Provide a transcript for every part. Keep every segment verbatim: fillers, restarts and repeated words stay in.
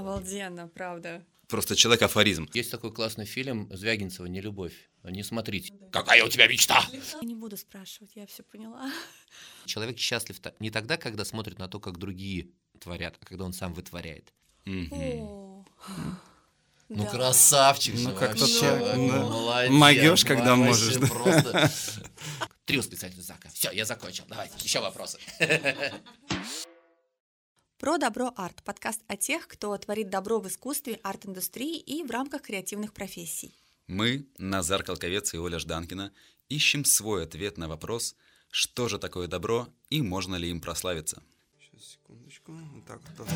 Обалденно, правда. Просто человек-афоризм. Есть такой классный фильм Звягинцева «Нелюбовь». Не смотрите. Ну, да. Какая у тебя мечта? Я не буду спрашивать, я все поняла. Человек счастлив не тогда, когда смотрит на то, как другие творят, а когда он сам вытворяет. О, ну, да. Красавчик же, ну, вообще. Ну, молодец. Могёшь, когда можешь. Просто. Три восклицательных знака. Все, я закончил. Давайте, еще вопросы. Про добро арт. Подкаст о тех, кто творит добро в искусстве, арт-индустрии и в рамках креативных профессий. Мы, Назар Колковец и Оля Жданкина, ищем свой ответ на вопрос, что же такое добро и можно ли им прославиться. Сейчас, секундочку. Вот так вот.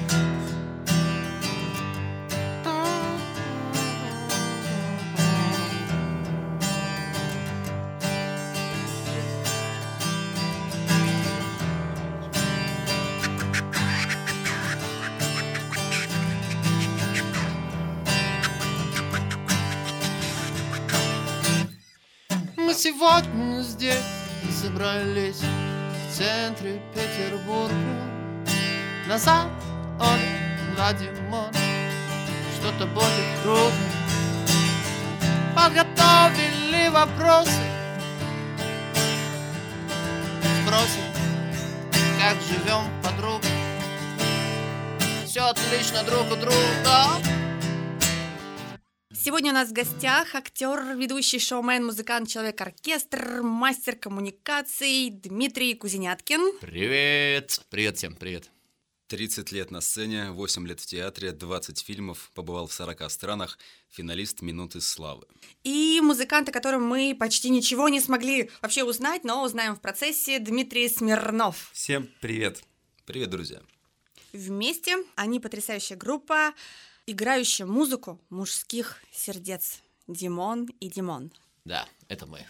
Сегодня здесь собрались в центре Петербурга. Назар, Оля, два Димона, что-то будет круто. Подготовили вопросы, спросим, как живем, подруга. Все отлично друг у друга. Сегодня у нас в гостях актер, ведущий, шоумен, музыкант, человек-оркестр, мастер коммуникаций Дмитрий Кузеняткин. Привет! Привет всем, привет. тридцать лет на сцене, восемь лет в театре, двадцать фильмов, побывал в сорока странах, финалист «Минуты славы». И музыкант, о котором мы почти ничего не смогли вообще узнать, но узнаем в процессе, Дмитрий Смирнов. Всем привет. Привет, друзья. Вместе они потрясающая группа, играющая музыку мужских сердец. Димон и Димон. Да, это мы.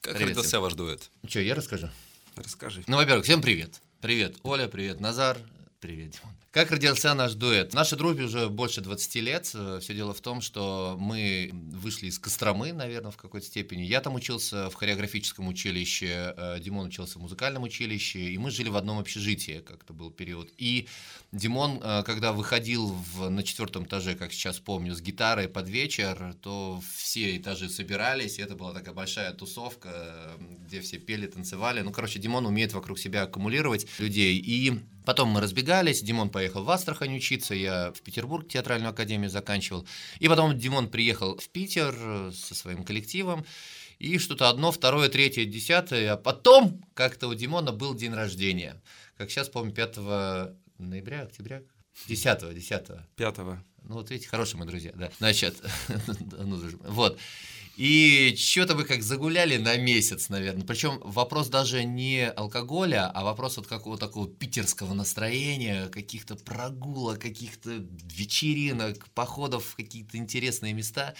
Как родился ваш дуэт? Ну что, я расскажу? Расскажи. Ну, во-первых, всем привет. Привет, Оля, привет, Назар, привет, Димон. Как родился наш дуэт? В нашей группе уже больше двадцати лет. Все дело в том, что мы вышли из Костромы, наверное, в какой-то степени. Я там учился в хореографическом училище, Димон учился в музыкальном училище, и мы жили в одном общежитии, как-то был период. И Димон, когда выходил в, на четвертом этаже, как сейчас помню, с гитарой под вечер, то все этажи собирались, и это была такая большая тусовка, где все пели, танцевали. Ну, короче, Димон умеет вокруг себя аккумулировать людей. И потом мы разбегались, Димон поехал в Астрахань учиться, я в Петербург театральную академию заканчивал. И потом Димон приехал в Питер со своим коллективом, и что-то одно, второе, третье, десятое. А потом как-то у Димона был день рождения. Как сейчас помню, пятого ноября, октября, десятого, десятого. Пятого. Ну вот видите, хорошие мы друзья, да. Значит, вот. И что-то вы как загуляли на месяц, наверное. Причем вопрос даже не алкоголя, а вопрос вот какого-то такого питерского настроения, каких-то прогулок, каких-то вечеринок, походов в какие-то интересные места.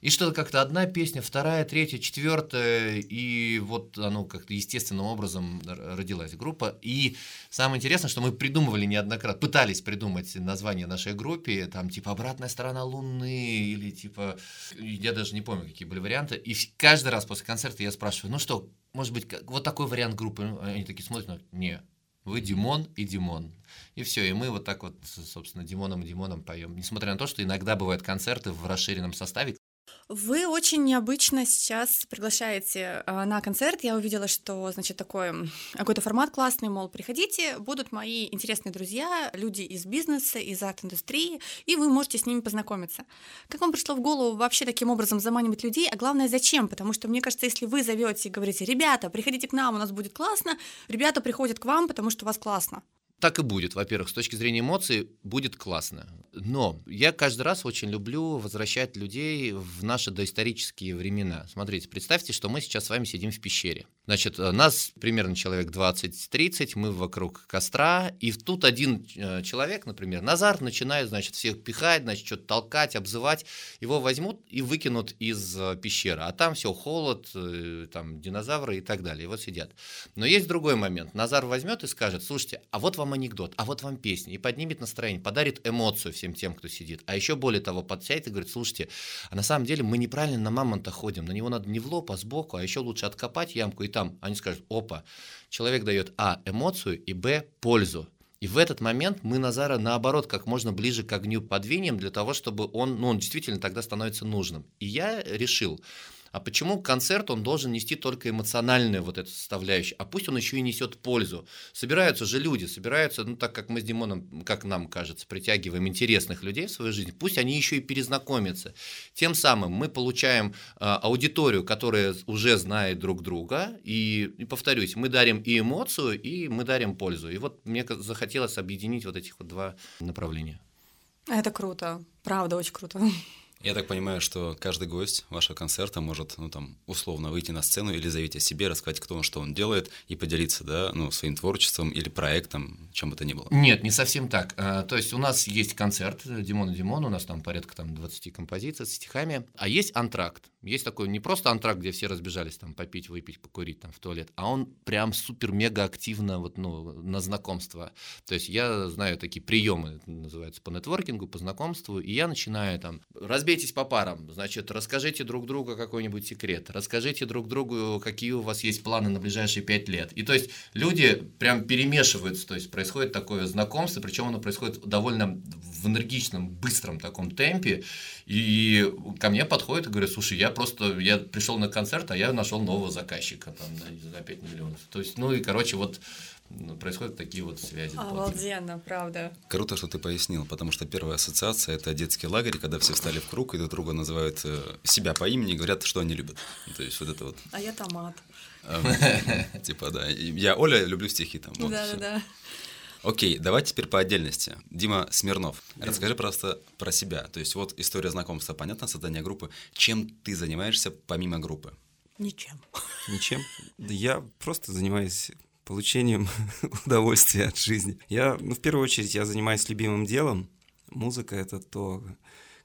И что-то как-то одна песня, вторая, третья, четвертая, и вот оно как-то естественным образом родилась группа. И самое интересное, что мы придумывали неоднократно, пытались придумать название нашей группе, там типа «Обратная сторона Луны» или типа, я даже не помню, какие были варианты. И каждый раз после концерта я спрашиваю, ну что, может быть, вот такой вариант группы? Они такие смотрят, не, вы Димон и Димон. И все, и мы вот так вот, собственно, Димоном и Димоном поем. Несмотря на то, что иногда бывают концерты в расширенном составе. Вы очень необычно сейчас приглашаете на концерт. Я увидела, что, значит, такой какой-то формат классный, мол, приходите, будут мои интересные друзья, люди из бизнеса, из арт-индустрии, и вы можете с ними познакомиться. Как вам пришло в голову вообще таким образом заманивать людей, а главное, зачем? Потому что, мне кажется, если вы зовете и говорите, ребята, приходите к нам, у нас будет классно, ребята приходят к вам, потому что у вас классно. Так и будет, во-первых, с точки зрения эмоций будет классно. Но я каждый раз очень люблю возвращать людей в наши доисторические времена. Смотрите, представьте, что мы сейчас с вами сидим в пещере. Значит, нас примерно человек двадцать-тридцать, мы вокруг костра, и тут один человек, например, Назар, начинает, значит, всех пихать, значит, что-то толкать, обзывать. Его возьмут и выкинут из пещеры, а там все, холод, там динозавры и так далее, и вот сидят. Но есть другой момент. Назар возьмет и скажет, слушайте, а вот вам анекдот, а вот вам песня, и поднимет настроение, подарит эмоцию всем тем, кто сидит. А еще более того, подсядет и говорит, слушайте, а на самом деле мы неправильно на мамонта ходим, на него надо не в лоб, а сбоку, а еще лучше откопать ямку, и там они скажут, опа, человек дает а, эмоцию, и б, пользу. И в этот момент мы Назара, наоборот, как можно ближе к огню подвинем для того, чтобы он, ну, он действительно тогда становится нужным. И я решил, а почему концерт, он должен нести только эмоциональную вот эту составляющую, а пусть он еще и несет пользу. Собираются же люди, собираются, ну, так как мы с Димоном, как нам кажется, притягиваем интересных людей в свою жизнь, пусть они еще и перезнакомятся. Тем самым мы получаем а, аудиторию, которая уже знает друг друга, и, и, повторюсь, мы дарим и эмоцию, и мы дарим пользу. И вот мне захотелось объединить вот этих вот два направления. Это круто, правда, очень круто. Я так понимаю, что каждый гость вашего концерта может, ну, там, условно выйти на сцену или заявить о себе, рассказать, кто он, что он делает, и поделиться, да, ну, своим творчеством или проектом, чем бы то ни было. Нет, не совсем так. То есть у нас есть концерт «Димон и Димон», у нас там порядка там, двадцать композиций с стихами, а есть антракт. Есть такой не просто антракт, где все разбежались там попить, выпить, покурить там в туалет, а он прям супер-мега активно вот, ну, на знакомство. То есть я знаю такие приемы, это называется, по нетворкингу, по знакомству, и я начинаю там разбираться. Разбейтесь по парам, значит, расскажите друг другу какой-нибудь секрет, расскажите друг другу, какие у вас есть планы на ближайшие пять лет. И то есть люди прям перемешиваются, то есть происходит такое знакомство, причем оно происходит довольно в энергичном, быстром таком темпе. И ко мне подходит и говорит: слушай, я просто, я пришел на концерт, а я нашел нового заказчика там, на пять миллионов. То есть, ну и, короче, вот... происходят такие вот связи. Обалденно, правда. Круто, что ты пояснил, потому что первая ассоциация — это детский лагерь, когда все встали в круг и друг друга называют себя по имени и говорят, что они любят. То есть вот это вот. А я томат. Типа, да. Я Оля, люблю стихи там. Да-да-да. Окей, давай теперь по отдельности. Дима Смирнов, расскажи просто про себя. То есть вот история знакомства, понятно, создание группы. Чем ты занимаешься помимо группы? Ничем. Ничем? Я просто занимаюсь... получением удовольствия от жизни. Я, ну, в первую очередь, я занимаюсь любимым делом. Музыка — это то,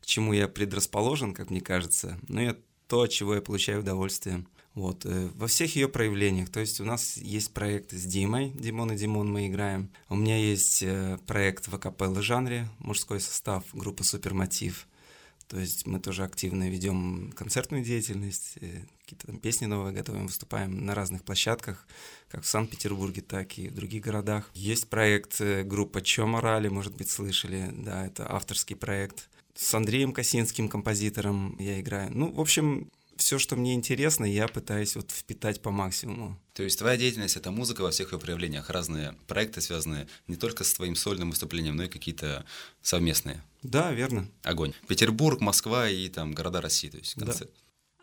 к чему я предрасположен, как мне кажется, но это то, от чего я получаю удовольствие. Вот. Во всех ее проявлениях. То есть у нас есть проект с Димой, «Димон и Димон» мы играем. У меня есть проект в акапелла жанре, мужской состав, группа «Супермотив». То есть мы тоже активно ведем концертную деятельность, какие-то там песни новые готовим, выступаем на разных площадках, как в Санкт-Петербурге, так и в других городах. Есть проект, группа «Чоморали», может быть, слышали, да, это авторский проект. С Андреем Косинским, композитором, я играю. Ну, в общем, все, что мне интересно, я пытаюсь вот впитать по максимуму. То есть твоя деятельность — это музыка во всех ее проявлениях, разные проекты, связанные не только с твоим сольным выступлением, но и какие-то совместные. Да, верно. Огонь. Петербург, Москва и там города России, то есть концерт.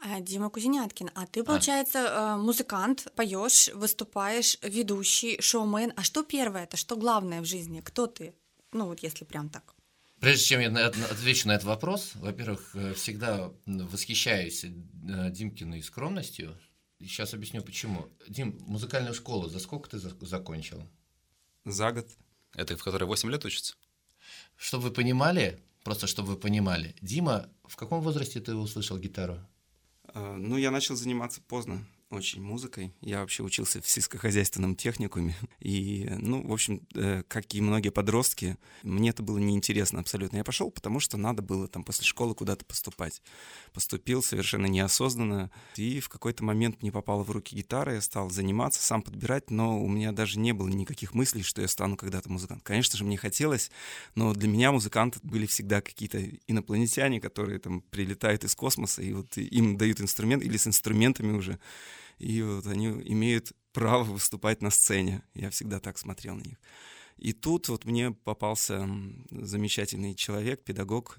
Да. Дима Кузеняткин, а ты, получается, а. музыкант, поешь, выступаешь, ведущий, шоумен. А что первое-то, что главное в жизни? Кто ты? Ну вот если прям так. Прежде чем я отвечу на этот вопрос, во-первых, всегда восхищаюсь Димкиной скромностью. Сейчас объясню, почему. Дим, музыкальную школу за сколько ты закончил? За год. Это в которой восемь лет учится? Чтобы вы понимали, просто чтобы вы понимали, Дима, в каком возрасте ты услышал гитару? Ну, я начал заниматься поздно очень музыкой. Я вообще учился в сельскохозяйственном техникуме. И, ну, в общем, как и многие подростки, мне это было неинтересно абсолютно. Я пошел, потому что надо было там после школы куда-то поступать. Поступил совершенно неосознанно. И в какой-то момент мне попала в руки гитара, я стал заниматься, сам подбирать, но у меня даже не было никаких мыслей, что я стану когда-то музыкантом. Конечно же, мне хотелось, но для меня музыканты были всегда какие-то инопланетяне, которые там прилетают из космоса, и вот им дают инструмент или с инструментами уже. И вот они имеют право выступать на сцене. Я всегда так смотрел на них. И тут вот мне попался замечательный человек, педагог,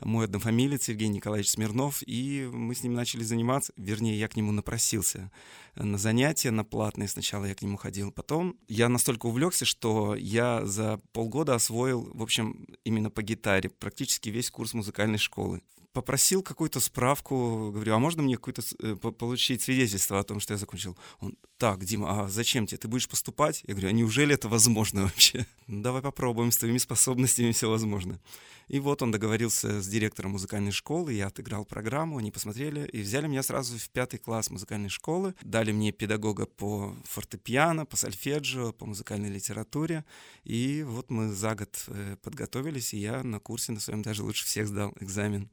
мой однофамилец Сергей Николаевич Смирнов, и мы с ним начали заниматься, вернее, я к нему напросился на занятия, на платные сначала я к нему ходил, потом я настолько увлекся, что я за полгода освоил, в общем, именно по гитаре практически весь курс музыкальной школы. Попросил какую-то справку, говорю, а можно мне какое-то э, получить свидетельство о том, что я закончил? Он, так, Дима, а зачем тебе? Ты будешь поступать? Я говорю, а неужели это возможно вообще? Ну, давай попробуем, с твоими способностями все возможно. И вот он договорился с директором музыкальной школы, я отыграл программу, они посмотрели и взяли меня сразу в пятый класс музыкальной школы, дали мне педагога по фортепиано, по сольфеджио, по музыкальной литературе, и вот мы за год подготовились, и я на курсе на своем даже лучше всех сдал экзамен.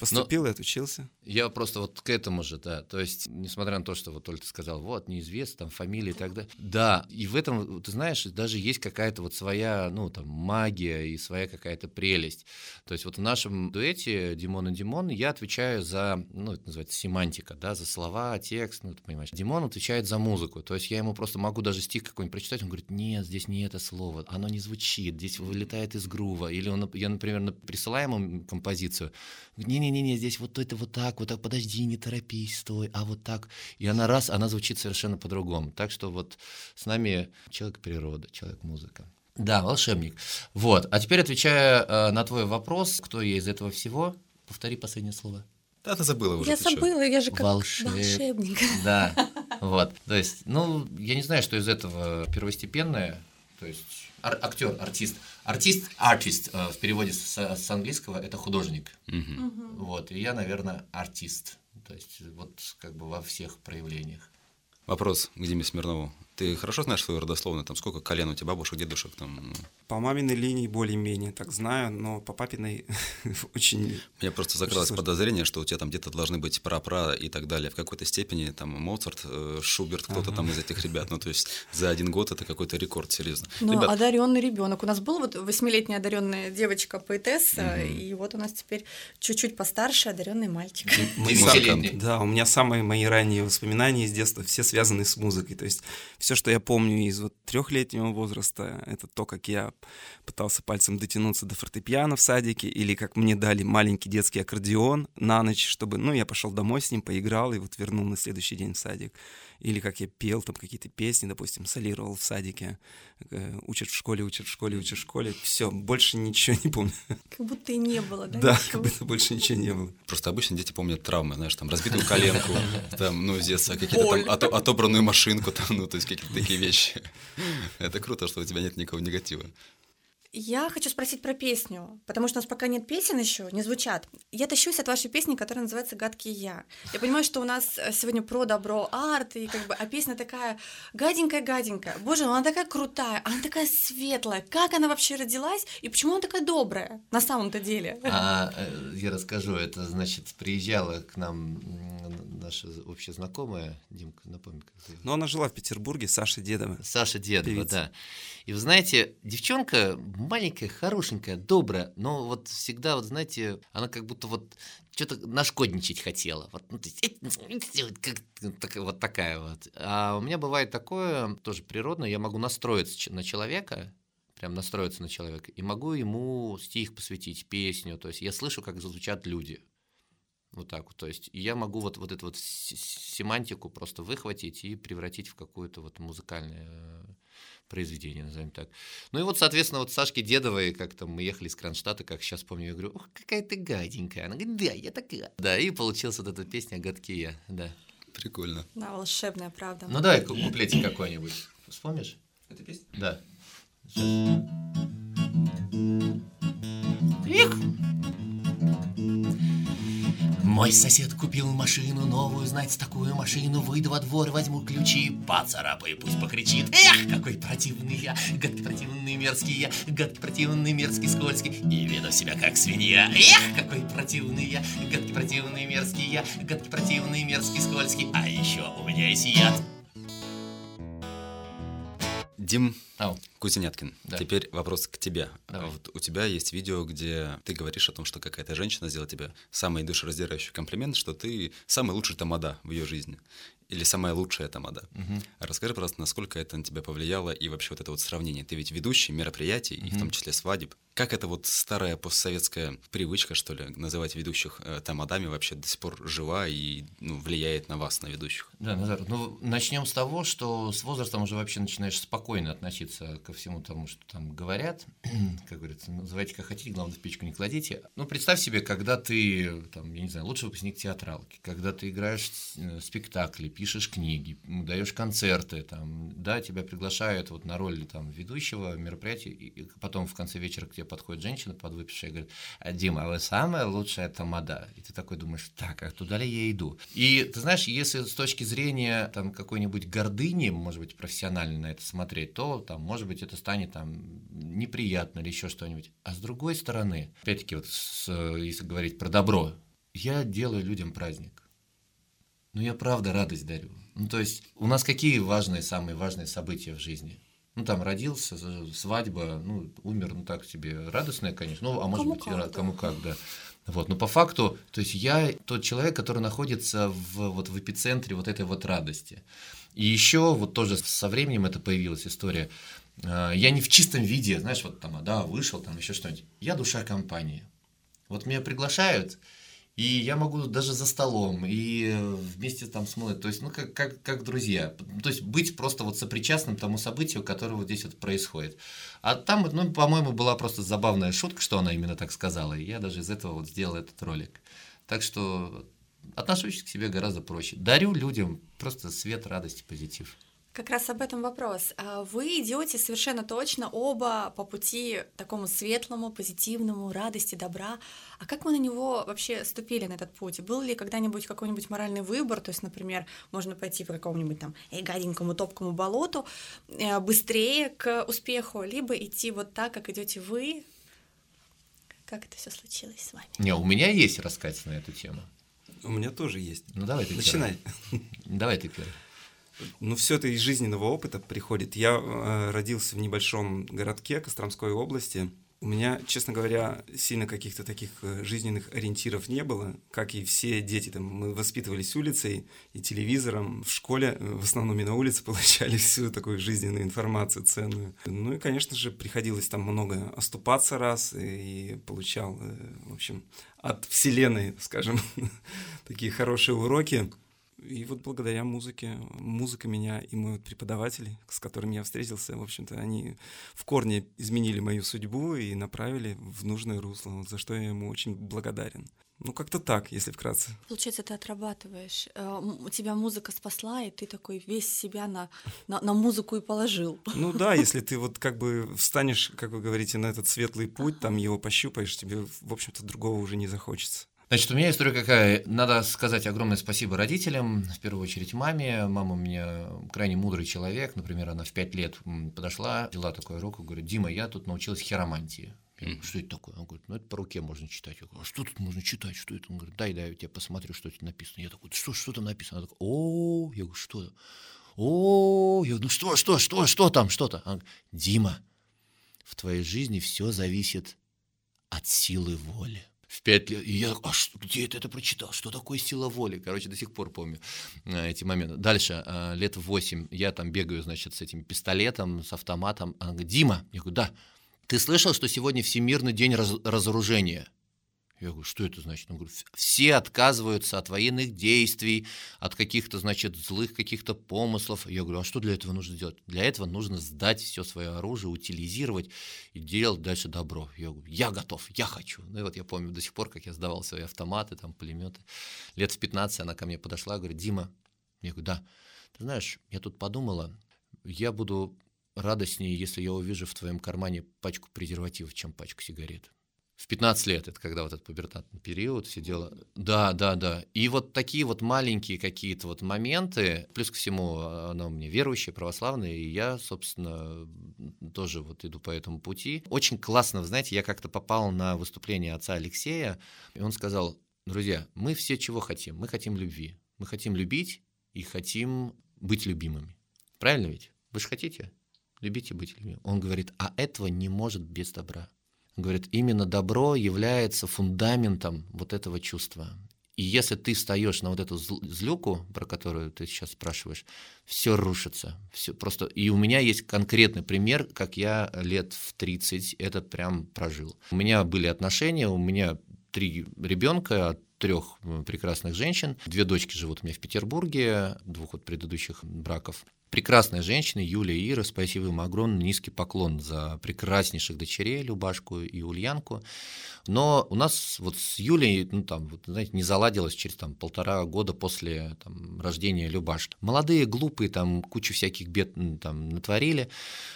Поступил но и отучился. Я просто вот к этому же, да. То есть, несмотря на то, что вот Оль, ты сказал, вот, неизвестно, там, фамилия и так далее. Да, и в этом, ты знаешь, даже есть какая-то вот своя, ну, там, магия и своя какая-то прелесть. То есть, вот в нашем дуэте «Димон и Димон» я отвечаю за, ну, это называется семантика, да, за слова, текст, ну, ты понимаешь. Димон отвечает за музыку. То есть, я ему просто могу даже стих какой-нибудь прочитать, он говорит, нет, здесь не это слово, оно не звучит, здесь вылетает из грува. Или он, я, например, присылаю ему композицию, не-не-не, здесь вот это вот так, вот так, подожди, не торопись, стой, а вот так. И она раз, она звучит совершенно по-другому. Так что вот с нами человек природа, человек музыка. Да, волшебник. Вот, а теперь, отвечая э, на твой вопрос, кто я из этого всего, повтори последнее слово. Да, ты забыла уже. Я забыла, я же как Волшеб... волшебник. Да, вот, то есть, ну, я не знаю, что из этого первостепенное, то есть... Ар- актер, артист. Артист, артист э, в переводе с, с английского это художник. Mm-hmm. Mm-hmm. Вот, и я, наверное, артист. То есть вот как бы во всех проявлениях. Вопрос к Диме Смирнову. Ты хорошо знаешь свою родословную? Там сколько колен у тебя бабушек, дедушек? Там? По маминой линии более-менее так знаю, но по папиной очень... У меня просто закралось подозрение, что у тебя там где-то должны быть пра-пра и так далее. В какой-то степени там Моцарт, Шуберт, кто-то там из этих ребят. Ну, то есть за один год это какой-то рекорд, серьезно. Ну, одаренный ребенок. У нас была вот восьмилетняя одаренная девочка-поэтесса, и вот у нас теперь чуть-чуть постарше одаренный мальчик. Да, у меня самые мои ранние воспоминания из детства, все связаны с музыкой, то есть... Все, что я помню из вот трехлетнего возраста, это то, как я пытался пальцем дотянуться до фортепиано в садике, или как мне дали маленький детский аккордеон на ночь, чтобы, ну, я пошел домой с ним, поиграл и вот вернул на следующий день в садик. Или как я пел там какие-то песни, допустим, солировал в садике, учат в школе, учат в школе, учат в школе, все, больше ничего не помню. Как будто и не было, да? Да, как будто больше ничего не было. Просто обычно дети помнят травмы, знаешь, там, разбитую коленку, там, ну, с детства, какие-то там отобранную машинку, там, ну, то есть какие-то такие вещи. Это круто, что у тебя нет никакого негатива. Я хочу спросить про песню, потому что у нас пока нет песен еще, не звучат. Я тащусь от вашей песни, которая называется «Гадкий Я». Я понимаю, что у нас сегодня про добро арт, и как бы, а песня такая гаденькая-гаденькая. Боже, она такая крутая, она такая светлая. Как она вообще родилась и почему она такая добрая на самом-то деле? А, я расскажу, это, значит, приезжала к нам наша общая знакомая, Димка, напомни. Как... Но она жила в Петербурге, Саша Дедова. Саша Дедова, певица. Да. И вы знаете, девчонка... маленькая, хорошенькая, добрая, но вот всегда, вот знаете, она как будто вот что-то нашкодничать хотела. Вот, ну, то есть, как, так, вот такая вот. А у меня бывает такое, тоже природное, я могу настроиться на человека, прям настроиться на человека, и могу ему стих посвятить, песню, то есть я слышу, как звучат люди. Вот так вот, то есть я могу вот, вот эту вот семантику просто выхватить и превратить в какое-то вот музыкальное произведение, назовем так. Ну и вот, соответственно, вот Сашке Дедовой, как там мы ехали из Кронштадта, как сейчас помню, я говорю, ох, какая ты гаденькая. Она говорит, да, я такая. Да, и получилась вот эта песня «Гадкий я», да. Прикольно. Да, волшебная, правда. Ну давай куплетик какой-нибудь. Вспомнишь? Эту песню? Да. Сейчас. Их! Мой сосед купил машину новую, знать такую машину. Выйду во двор, возьму ключи, поцарапаю, пусть покричит. Эх, какой противный я, гадкий, противный, мерзкий я, гадкий, противный, мерзкий, скользкий. И веду себя как свинья. Эх, какой противный я, гадкий, противный, мерзкий я, гадкий, противный, мерзкий, скользкий. А еще у меня есть яд. Дим Ау. Кузеняткин, да. Теперь вопрос к тебе. Вот у тебя есть видео, где ты говоришь о том, что какая-то женщина сделала тебе самый душераздирающий комплимент, что ты самый лучший тамада в ее жизни. Или самая лучшая тамада. Угу. Расскажи, пожалуйста, насколько это на тебя повлияло и вообще вот это вот сравнение. Ты ведь ведущий мероприятий, угу. и в том числе свадеб. Как это вот старая постсоветская привычка, что ли, называть ведущих э, тамадами вообще до сих пор жива и, ну, влияет на вас, на ведущих? Да, Назар, ну начнем с того, что с возрастом уже вообще начинаешь спокойно относиться ко всему тому, что там говорят. Как говорится, называйте как хотите, главное, в печку не кладите. Ну, представь себе, когда ты, там, я не знаю, лучший выпускник театралки, когда ты играешь спектакли, пишешь книги, даешь концерты, там, да, тебя приглашают вот на роль там ведущего мероприятия, и потом в конце вечера к тебе подходит женщина подвыпившая и говорит, Дима, а вы самая лучшая тамада. И ты такой думаешь, так, а туда ли я иду? И ты знаешь, если с точки зрения там какой-нибудь гордыни, может быть, профессионально на это смотреть, то там, может быть, это станет там неприятно или еще что-нибудь. А с другой стороны, опять-таки, вот с, если говорить про добро, Я делаю людям праздник. Ну, я правда радость дарю. Ну, то есть, у нас какие важные, самые важные события в жизни? Ну, там, родился, свадьба, ну, умер, ну, так себе радостная, конечно. Ну, а может быть, кому как, да. Вот, но по факту, то есть, я тот человек, который находится в, вот, в эпицентре вот этой вот радости. И еще вот тоже со временем это появилась история. Я не в чистом виде, знаешь, вот там, да, вышел, там, еще что-нибудь. Я душа компании. Вот меня приглашают... И я могу даже за столом, и вместе там смотреть, то есть, ну, как, как, как друзья. То есть, быть просто вот сопричастным тому событию, которое вот здесь вот происходит. А там, ну, по-моему, была просто забавная шутка, что она именно так сказала, и я даже из этого вот сделал этот ролик. Так что отношусь к себе гораздо проще. Дарю людям просто свет, радость и позитив. Как раз об этом вопрос. Вы идете совершенно точно оба по пути такому светлому, позитивному, радости, добра. А как мы на него вообще ступили, на этот путь? Был ли когда-нибудь какой-нибудь моральный выбор? То есть, например, можно пойти по какому-нибудь там гаденькому, топкому болоту быстрее к успеху, либо идти вот так, как идете вы. Как это все случилось с вами? Не, у меня есть рассказ на эту тему. У меня тоже есть. Ну, давай ты Начинай. Первый. Давай ты первый. Ну, все это из жизненного опыта приходит. Я э, родился в небольшом городке Костромской области. У меня, честно говоря, сильно каких-то таких жизненных ориентиров не было. Как и все дети, там, мы воспитывались улицей и телевизором. В школе, в основном и на улице, получали всю такую жизненную информацию ценную. Ну и, конечно же, приходилось там много оступаться раз и получал, э, в общем, от вселенной, скажем, такие хорошие уроки. И вот благодаря музыке, музыка меня и мои преподаватели, с которыми я встретился, в общем-то, они в корне изменили мою судьбу и направили в нужное русло, вот за что я ему очень благодарен. Ну, как-то так, если вкратце. Получается, ты отрабатываешь. У тебя музыка спасла, и ты такой весь себя на, на, на музыку и положил. Ну да, если ты вот как бы встанешь, как вы говорите, на этот светлый путь, там его пощупаешь, тебе, в общем-то, другого уже не захочется. Значит, у меня история какая. Надо сказать огромное спасибо родителям, в первую очередь маме. Мама у меня крайне мудрый человек. Например, она в пять лет подошла, взяла такую руку, говорит: «Дима, я тут научилась хиромантии». Я говорю: «Что это такое?» Он говорит: «Ну, это по руке можно читать». Я говорю: «А что тут можно читать? Что это?» Он говорит: «Дай, дай, я тебе посмотрю, что тут написано». Я такой: «Что, что там написано?» Она такая: «О-о-о». Я говорю: «Что?» «О-о-о». Я говорю: «Ну что, что, что, что там, что-то?» Она говорит: «Дима, в твоей жизни все зависит от силы воли». В пять лет. И я такой: «А что, где я это, это прочитал? Что такое сила воли?» Короче, до сих пор помню эти моменты. Дальше, лет в восемь, я там бегаю, значит, с этим пистолетом, с автоматом. Она говорит: «Дима». Я говорю: «Да». «Ты слышал, что сегодня Всемирный день раз- разоружения?» Я говорю: «Что это значит?» Он говорит: «Все отказываются от военных действий, от каких-то, значит, злых каких-то помыслов». Я говорю: «А что для этого нужно делать?» «Для этого нужно сдать все свое оружие, утилизировать и делать дальше добро». Я говорю: «Я готов, я хочу». Ну и вот я помню до сих пор, как я сдавал свои автоматы, там, пулеметы. Лет в пятнадцать она ко мне подошла, говорит: «Дима». Я говорю: «Да». «Ты знаешь, я тут подумала, я буду радостнее, если я увижу в твоем кармане пачку презервативов, чем пачку сигарет». В пятнадцать лет, это когда вот этот пубертатный период, все дела. Да, да, да. И вот такие вот маленькие какие-то вот моменты, плюс ко всему, она у меня верующая, православная, и я, собственно, тоже вот иду по этому пути. Очень классно, вы знаете, я как-то попал на выступление отца Алексея, и он сказал: «Друзья, мы все чего хотим? Мы хотим любви. Мы хотим любить и хотим быть любимыми. Правильно ведь? Вы же хотите? Любите и быть любимыми». Он говорит: «А этого не может без добра». Говорит, именно добро является фундаментом вот этого чувства. И если ты встаешь на вот эту злюку, про которую ты сейчас спрашиваешь, все рушится. Все просто... И у меня есть конкретный пример, как я лет в тридцать это прям прожил. У меня были отношения, у меня три ребенка от трех прекрасных женщин. Две дочки живут у меня в Петербурге, двух от предыдущих браков. Прекрасная женщина Юлия Ира, спасибо им огромный низкий поклон за прекраснейших дочерей Любашку и Ульянку. Но у нас вот с Юлей, ну там, вот, знаете, не заладилось через там, полтора года после там, рождения Любашки. Молодые, глупые, там кучу всяких бед там, натворили.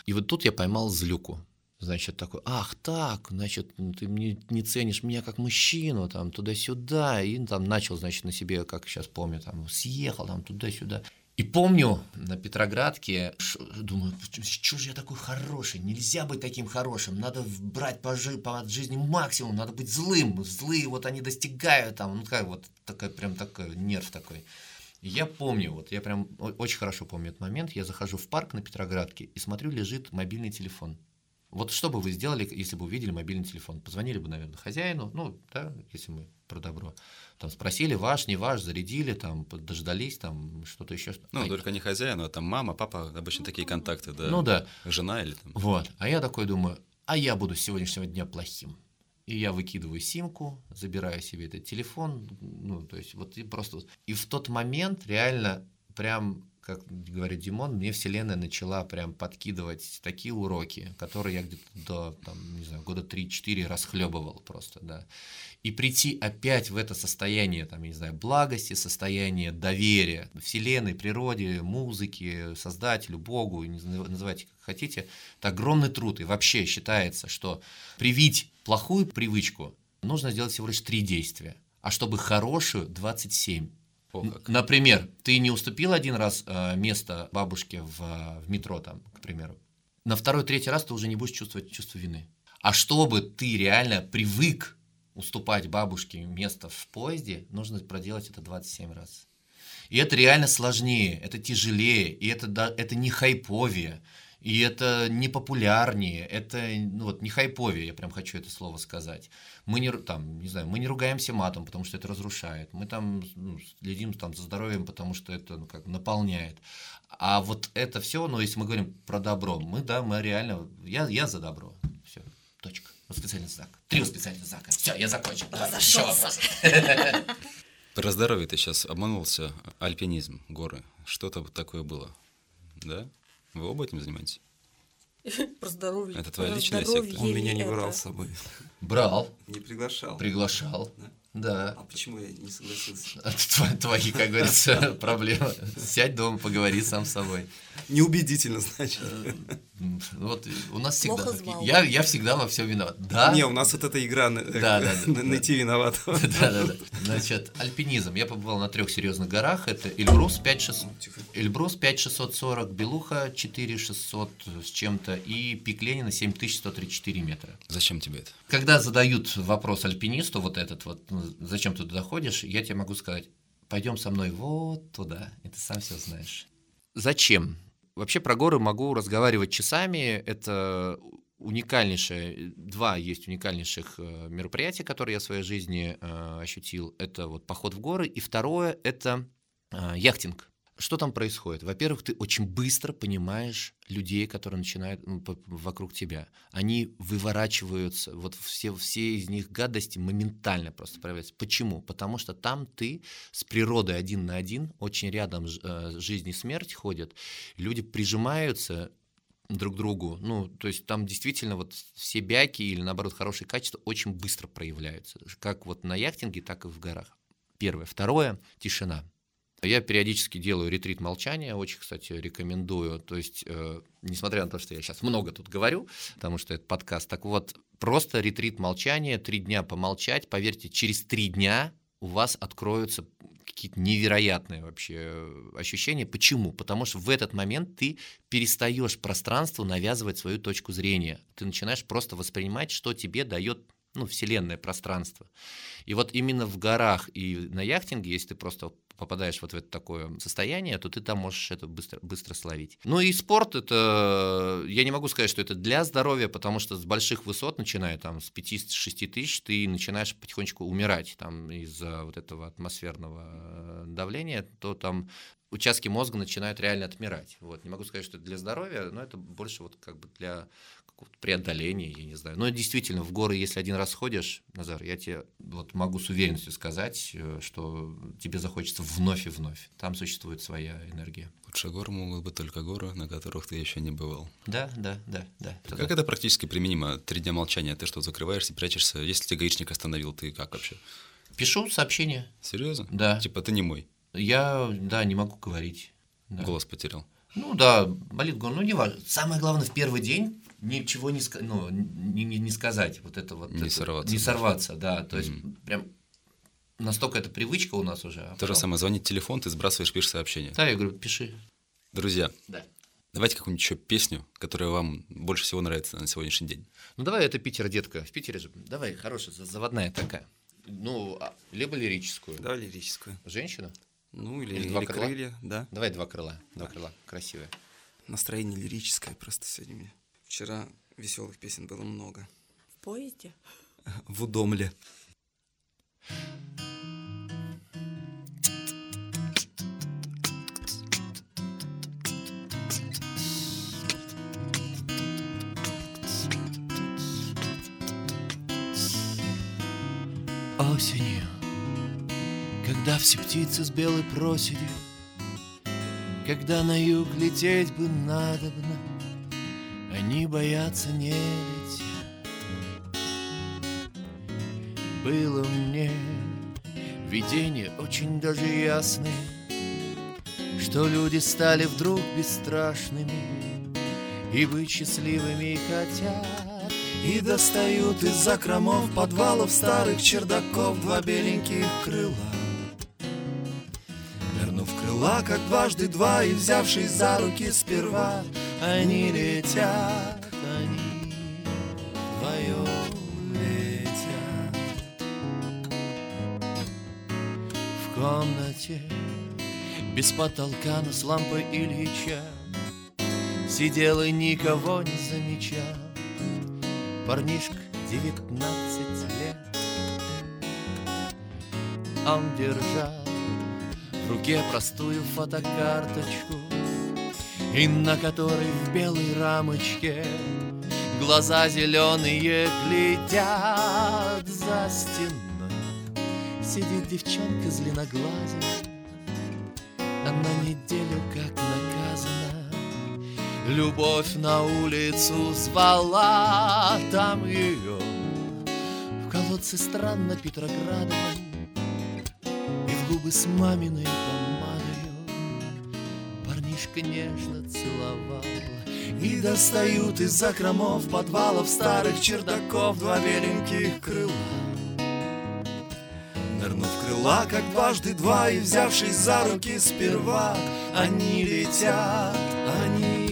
И вот тут я поймал злюку. Значит, такой: «Ах так, значит, ты мне не ценишь меня как мужчину, там, туда-сюда». И там начал, значит, на себе, как сейчас помню, там, съехал там туда-сюда. И помню на Петроградке, думаю, что же я такой хороший, нельзя быть таким хорошим, надо брать по, жи- по жизни максимум, надо быть злым, злые вот они достигают, там, ну как вот, такая, прям такой нерв такой. И я помню, вот я прям очень хорошо помню этот момент, я захожу в парк на Петроградке и смотрю, лежит мобильный телефон. Вот что бы вы сделали, если бы увидели мобильный телефон? Позвонили бы, наверное, хозяину, ну, да, если мы про добро. Там спросили, ваш, не ваш, зарядили, там, дождались, там, что-то еще. Ну, а только я... не хозяину, а там мама, папа, обычно такие контакты, да. Ну, да. Жена или там. Вот, а я такой думаю, а я буду с сегодняшнего дня плохим. И я выкидываю симку, забираю себе этот телефон, ну, то есть, вот и просто... И в тот момент реально прям... Как говорит Димон, мне вселенная начала прям подкидывать такие уроки, которые я где-то до, там, не знаю, года три-четыре расхлебывал просто, да. И прийти опять в это состояние, там, я не знаю, благости, состояние доверия вселенной, природе, музыке, создателю, Богу, называйте как хотите, это огромный труд. И вообще считается, что привить плохую привычку нужно сделать всего лишь три действия, а чтобы хорошую – двадцать семь. О, например, ты не уступил один раз э, место бабушке в, в метро, там, к примеру. На второй-третий раз ты уже не будешь чувствовать чувство вины. А чтобы ты реально привык уступать бабушке место в поезде, нужно проделать это двадцать семь раз. И это реально сложнее, это тяжелее, и это, да, это не хайповее, и это не популярнее, это ну, вот, не хайповее, я прям хочу это слово сказать. Мы не, там, не знаю, мы не ругаемся матом, потому что это разрушает. Мы там ну, следим там, за здоровьем, потому что это ну, как, наполняет. А вот это все, ну, если мы говорим про добро, мы, да, мы реально. Я, я за добро. Все. Точка. Восклицательный знак. Три восклицательных знака. Все, я закончил. Давай, еще вопрос. Про здоровье ты сейчас обманулся. Альпинизм, горы. Что-то такое было. Да? Вы оба этим занимаетесь? Про здоровье. Это твоя личная секта? Он меня не брал с собой. Брал. Не приглашал. Приглашал. Да. А почему я не согласился? Твои, как говорится, проблемы. Сядь дома, поговори сам с собой. Неубедительно, значит. Вот у нас всегда... Я всегда во всем виноват. Да? Не, у нас вот эта игра найти виноватого. Да-да-да. Значит, альпинизм. Я побывал на трех серьезных горах. Это Эльбрус пять тысяч шестьсот сорок, Белуха четыре тысячи шестьсот с чем-то и Пик Ленина семь тысяч сто тридцать четыре метра. Зачем тебе это? Когда задают вопрос альпинисту, вот этот вот, зачем ты туда ходишь, я тебе могу сказать, пойдем со мной вот туда, и ты сам все знаешь. Зачем? Вообще про горы могу разговаривать часами, это уникальнейшее, два есть уникальнейших мероприятия, которые я в своей жизни ощутил, это вот поход в горы, и второе – это яхтинг. Что там происходит? Во-первых, ты очень быстро понимаешь людей, которые начинают ну, по- вокруг тебя. Они выворачиваются, вот все, все из них гадости моментально просто проявляются. Почему? Потому что там ты с природой один на один, очень рядом э, жизнь и смерть ходят, люди прижимаются друг к другу, ну, то есть там действительно вот все бяки или, наоборот, хорошие качества очень быстро проявляются, как вот на яхтинге, так и в горах. Первое. Второе – тишина. Я периодически делаю ретрит молчания, очень, кстати, рекомендую, то есть, э, несмотря на то, что я сейчас много тут говорю, потому что это подкаст, так вот, просто ретрит молчания, три дня помолчать, поверьте, через три дня у вас откроются какие-то невероятные вообще ощущения. Почему? Потому что в этот момент ты перестаешь пространству навязывать свою точку зрения, ты начинаешь просто воспринимать, что тебе дает ну, вселенное пространство. И вот именно в горах и на яхтинге, если ты просто попадаешь вот в это такое состояние, то ты там можешь это быстро, быстро словить. Ну и спорт, это я не могу сказать, что это для здоровья, потому что с больших высот, начиная там с пяти-шести тысяч, ты начинаешь потихонечку умирать там из-за вот этого атмосферного давления, то там участки мозга начинают реально отмирать. Вот. Не могу сказать, что это для здоровья, но это больше вот как бы для преодоление, я не знаю. Но действительно, в горы, если один раз ходишь, Назар, я тебе вот могу с уверенностью сказать, что тебе захочется вновь и вновь. Там существует своя энергия. Лучше горы могут быть только горы, на которых ты еще не бывал. Да, да, да, да. Как да. Это практически применимо? Три дня молчания, ты что, закрываешься, прячешься? Если тебя гаишник остановил, ты как вообще? Пишу сообщение. Серьезно? Да. Типа ты немой? Я, да, не могу говорить. Да. Голос потерял? Ну да, болит горло, ну не важно. Самое главное, в первый день ничего не, ну, не, не, не сказать, вот это вот не это, сорваться, не сорваться, да, то есть mm-hmm. прям настолько это привычка у нас уже. А то потом... же самое, звонит телефон, ты сбрасываешь, пишешь сообщение. Да, я говорю, пиши. Друзья, да. Давайте какую-нибудь еще песню, которая вам больше всего нравится на сегодняшний день. Ну, давай, это Питер, детка. В Питере же, давай, хорошая, заводная такая. Ну, либо лирическую. Да, лирическую. Женщина? Ну, или, или, два или крыла? Крылья, да. Давай два крыла, два да. крыла, красивые. Настроение лирическое просто сегодня мне. Вчера веселых песен было много. В поезде? В Удомле. Осенью, когда все птицы с белой проседью, когда на юг лететь бы надобно, они боятся не лететь. Было мне видение очень даже ясное, что люди стали вдруг бесстрашными и быть счастливыми хотят. И достают из закромов подвалов старых чердаков два беленьких крыла. Нырнув крыла, как дважды два, и взявшись за руки сперва, они летят, они вдвоем летят. В комнате без потолка, но с лампой Ильича сидел и никого не замечал парнишка девятнадцать лет. Он держал в руке простую фотокарточку, и на которой в белой рамочке глаза зеленые глядят. За стеной сидит девчонка зеленоглазая, она неделю как наказана. Любовь на улицу звала, там ее в колодце странно Петроградом и в губы с маминой помадою парнишка нежно целовал. И достают из закромов подвалов старых чердаков два беленьких крыла. Нырнув крыла, как дважды два, и взявшись за руки сперва, они летят, они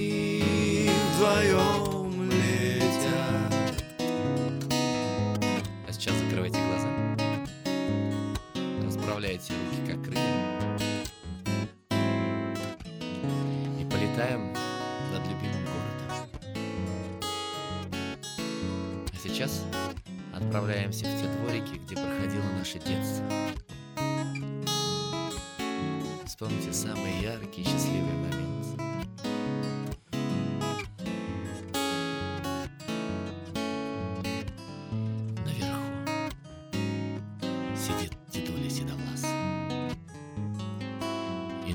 вдвоем летят. А сейчас закрывайте глаза, расправляйте руки, как крылья, и полетаем над любимым городом. А сейчас отправляемся в те дворики, где проходило наше детство. Вспомните самые яркие и счастливые моменты.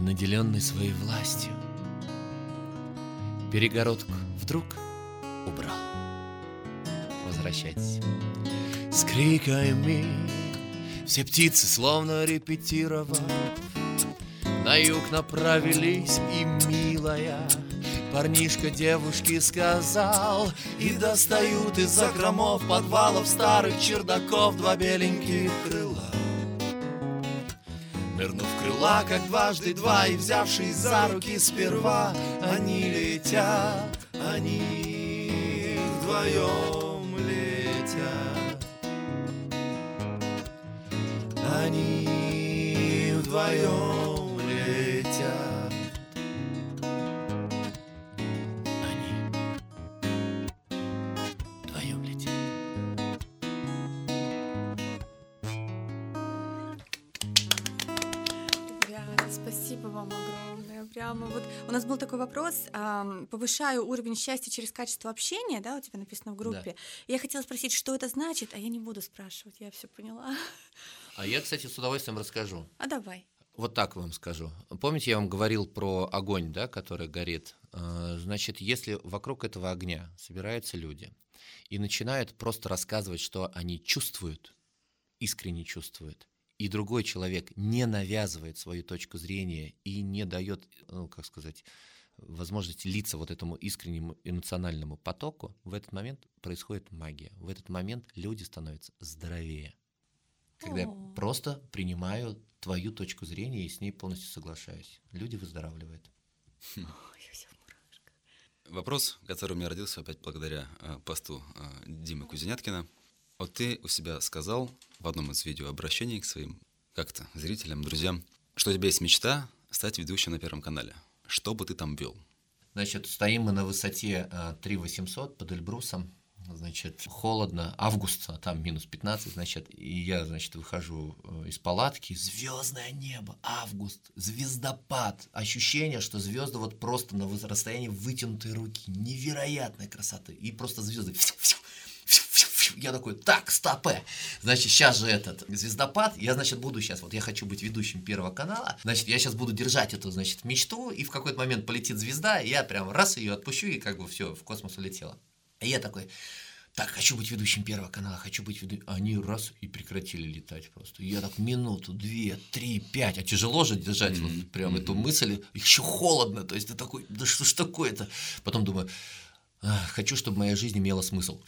Наделенный своей властью, перегородку вдруг убрал. Возвращайтесь. С криками все птицы, словно репетировав, на юг направились, и милая парнишка девушке сказал. И достают из закромов подвалов старых чердаков два беленьких крыла. Нырнув крыла, как дважды два, и взявшись за руки сперва, они летят, они вдвоем летят. Они вдвоем летят. Они вдвоем летят. Спасибо вам огромное. Прямо вот у нас был такой вопрос: э, повышаю уровень счастья через качество общения, да, у тебя написано в группе. Да. Я хотела спросить, что это значит, а я не буду спрашивать, я все поняла. А я, кстати, с удовольствием расскажу. А давай. Вот так вам скажу. Помните, я вам говорил про огонь, да, который горит. Значит, если вокруг этого огня собираются люди и начинают просто рассказывать, что они чувствуют, искренне чувствуют, и другой человек не навязывает свою точку зрения и не дает, ну, как сказать, возможности литься вот этому искреннему эмоциональному потоку, в этот момент происходит магия. В этот момент люди становятся здоровее. Когда О-о-о. Просто принимаю твою точку зрения и с ней полностью соглашаюсь. Люди выздоравливают. Ой, я вся в мурашках. Вопрос, который у меня родился опять благодаря э, посту э, Димы Кузеняткина. Вот ты у себя сказал в одном из видеообращений к своим как-то зрителям, друзьям, что у тебя есть мечта стать ведущим на Первом канале. Что бы ты там вел? Значит, стоим мы на высоте три тысячи восемьсот под Эльбрусом. Значит, холодно, август, а там минус пятнадцать, значит, и я, значит, выхожу из палатки, звездное небо, август, звездопад, ощущение, что звезды вот просто на расстоянии вытянутой руки, невероятной красоты, и просто звезды, я такой, так, стопэ, значит, сейчас же этот звездопад, я, значит, буду сейчас, вот я хочу быть ведущим Первого канала, значит, я сейчас буду держать эту, значит, мечту, и в какой-то момент полетит звезда, и я прям раз ее отпущу, и как бы все, в космос улетело. А я такой, так, хочу быть ведущим Первого канала, хочу быть ведущим. Они раз и прекратили летать просто. Я так минуту, две, три, пять. А тяжело же держать mm-hmm. вот прям mm-hmm. эту мысль. Еще холодно. То есть ты такой, да что ж такое-то? Потом думаю, хочу, чтобы моя жизнь имела смысл.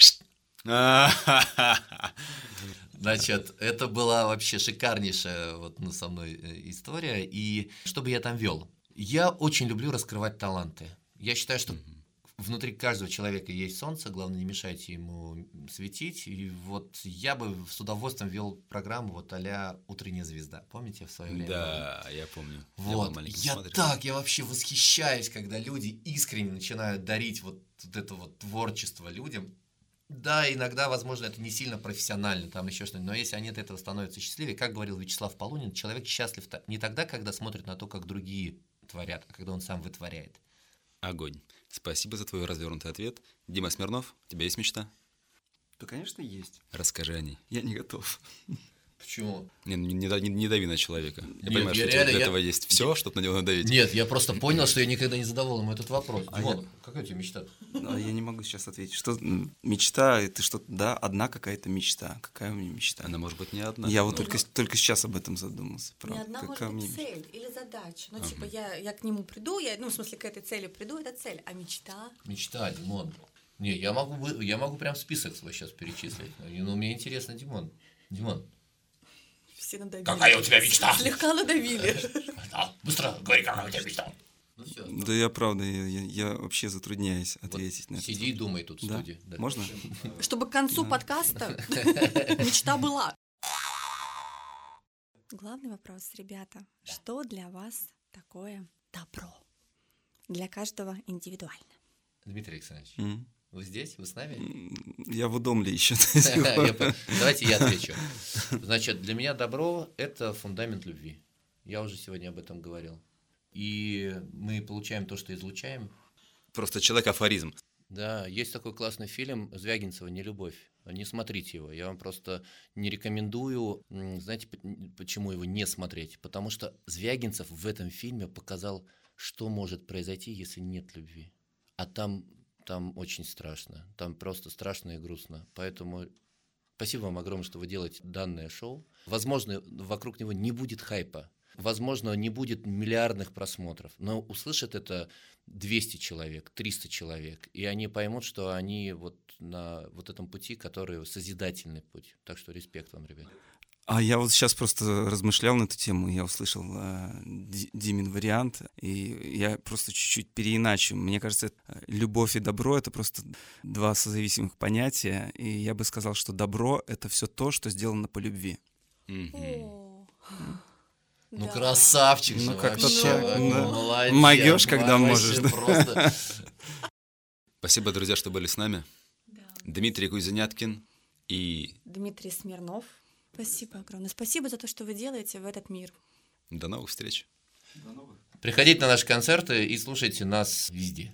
Значит, это была вообще шикарнейшая вот, ну, со мной история. И что бы я там вел? Я очень люблю раскрывать таланты. Я считаю, что... Mm-hmm. Внутри каждого человека есть солнце, главное, не мешайте ему светить. И вот я бы с удовольствием вел программу вот а-ля «Утренняя звезда». Помните в свое время? Да, я помню. Вот. Я, я так, я вообще восхищаюсь, когда люди искренне начинают дарить вот, вот это вот творчество людям. Да, иногда, возможно, это не сильно профессионально, там еще что-нибудь, но если они от этого становятся счастливее, как говорил Вячеслав Полунин, человек счастлив не тогда, когда смотрит на то, как другие творят, а когда он сам вытворяет. Огонь. Спасибо за твой развернутый ответ. Дима Смирнов, у тебя есть мечта? Да, конечно, есть. Расскажи о ней. Я не готов. Почему? Не, не, не, не дави на человека. Нет, я понимаю, я что реально, у тебя для я... этого есть все, чтобы на него надавить. Нет, я просто понял, что я никогда не задавал ему этот вопрос. А Димон, я... какая у тебя мечта? Ну, я не могу сейчас ответить. Что мечта, это что-то, да, одна какая-то мечта. Какая у меня мечта? Она может быть не одна. Я вот только, только сейчас об этом задумался. Не одна какая может быть цель или задача. Ну, ага. типа, я, я к нему приду, я, ну, в смысле, к этой цели приду, это цель. А мечта? Мечта, Димон. Не, я могу, я могу прям список свой сейчас перечислить. Но мне интересно, Димон. Димон. Все надавили. Какая у тебя мечта? Слегка надавили. Да, быстро говори, какая у тебя мечта. Ну, все, да я правда, я, я вообще затрудняюсь ответить вот на это. Сиди и думай тут в да? студии. Да. Можно? Чтобы к концу да. подкаста мечта была. Главный вопрос, ребята. Да. Что для вас такое добро? Для каждого индивидуально. Дмитрий Александрович. Mm-hmm. Вы здесь? Вы с нами? Я в Удомле еще. Давайте я отвечу. Значит, для меня добро – это фундамент любви. Я уже сегодня об этом говорил. И мы получаем то, что излучаем. Просто человек афоризм. Да, есть такой классный фильм Звягинцева «Нелюбовь». Не смотрите его. Я вам просто не рекомендую. Знаете, почему его не смотреть? Потому что Звягинцев в этом фильме показал, что может произойти, если нет любви. А там... Там очень страшно, там просто страшно и грустно. Поэтому спасибо вам огромное, что вы делаете данное шоу. Возможно, вокруг него не будет хайпа, возможно, не будет миллиардных просмотров, но услышат это двести человек, триста человек, и они поймут, что они вот на вот этом пути, который созидательный путь. Так что респект вам, ребят. А я вот сейчас просто размышлял на эту тему, я услышал э, Димин вариант, и я просто чуть-чуть переиначу. Мне кажется, любовь и добро — это просто два созависимых понятия, и я бы сказал, что добро — это все то, что сделано по любви. Mm-hmm. Ну, да. Красавчик же, ну, вообще, человек, да. Молодец. Могёшь, когда можешь. Да. Спасибо, друзья, что были с нами. Да. Дмитрий Кузеняткин и... Дмитрий Смирнов. Спасибо огромное. Спасибо за то, что вы делаете в этот мир. До новых встреч. До новых. Приходите на наши концерты и слушайте нас везде.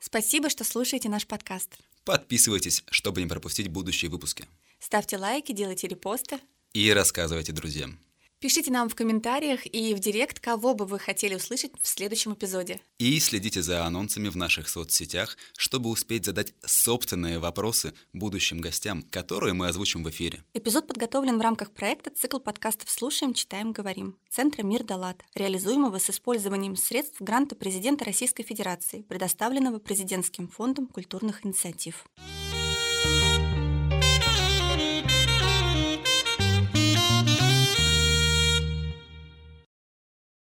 Спасибо, что слушаете наш подкаст. Подписывайтесь, чтобы не пропустить будущие выпуски. Ставьте лайки, делайте репосты. И рассказывайте друзьям. Пишите нам в комментариях и в директ, кого бы вы хотели услышать в следующем эпизоде. И следите за анонсами в наших соцсетях, чтобы успеть задать собственные вопросы будущим гостям, которые мы озвучим в эфире. Эпизод подготовлен в рамках проекта «Цикл подкастов «Слушаем, читаем, говорим» Центра «Мир да Лад», реализуемого с использованием средств гранта президента Российской Федерации, предоставленного Президентским фондом культурных инициатив.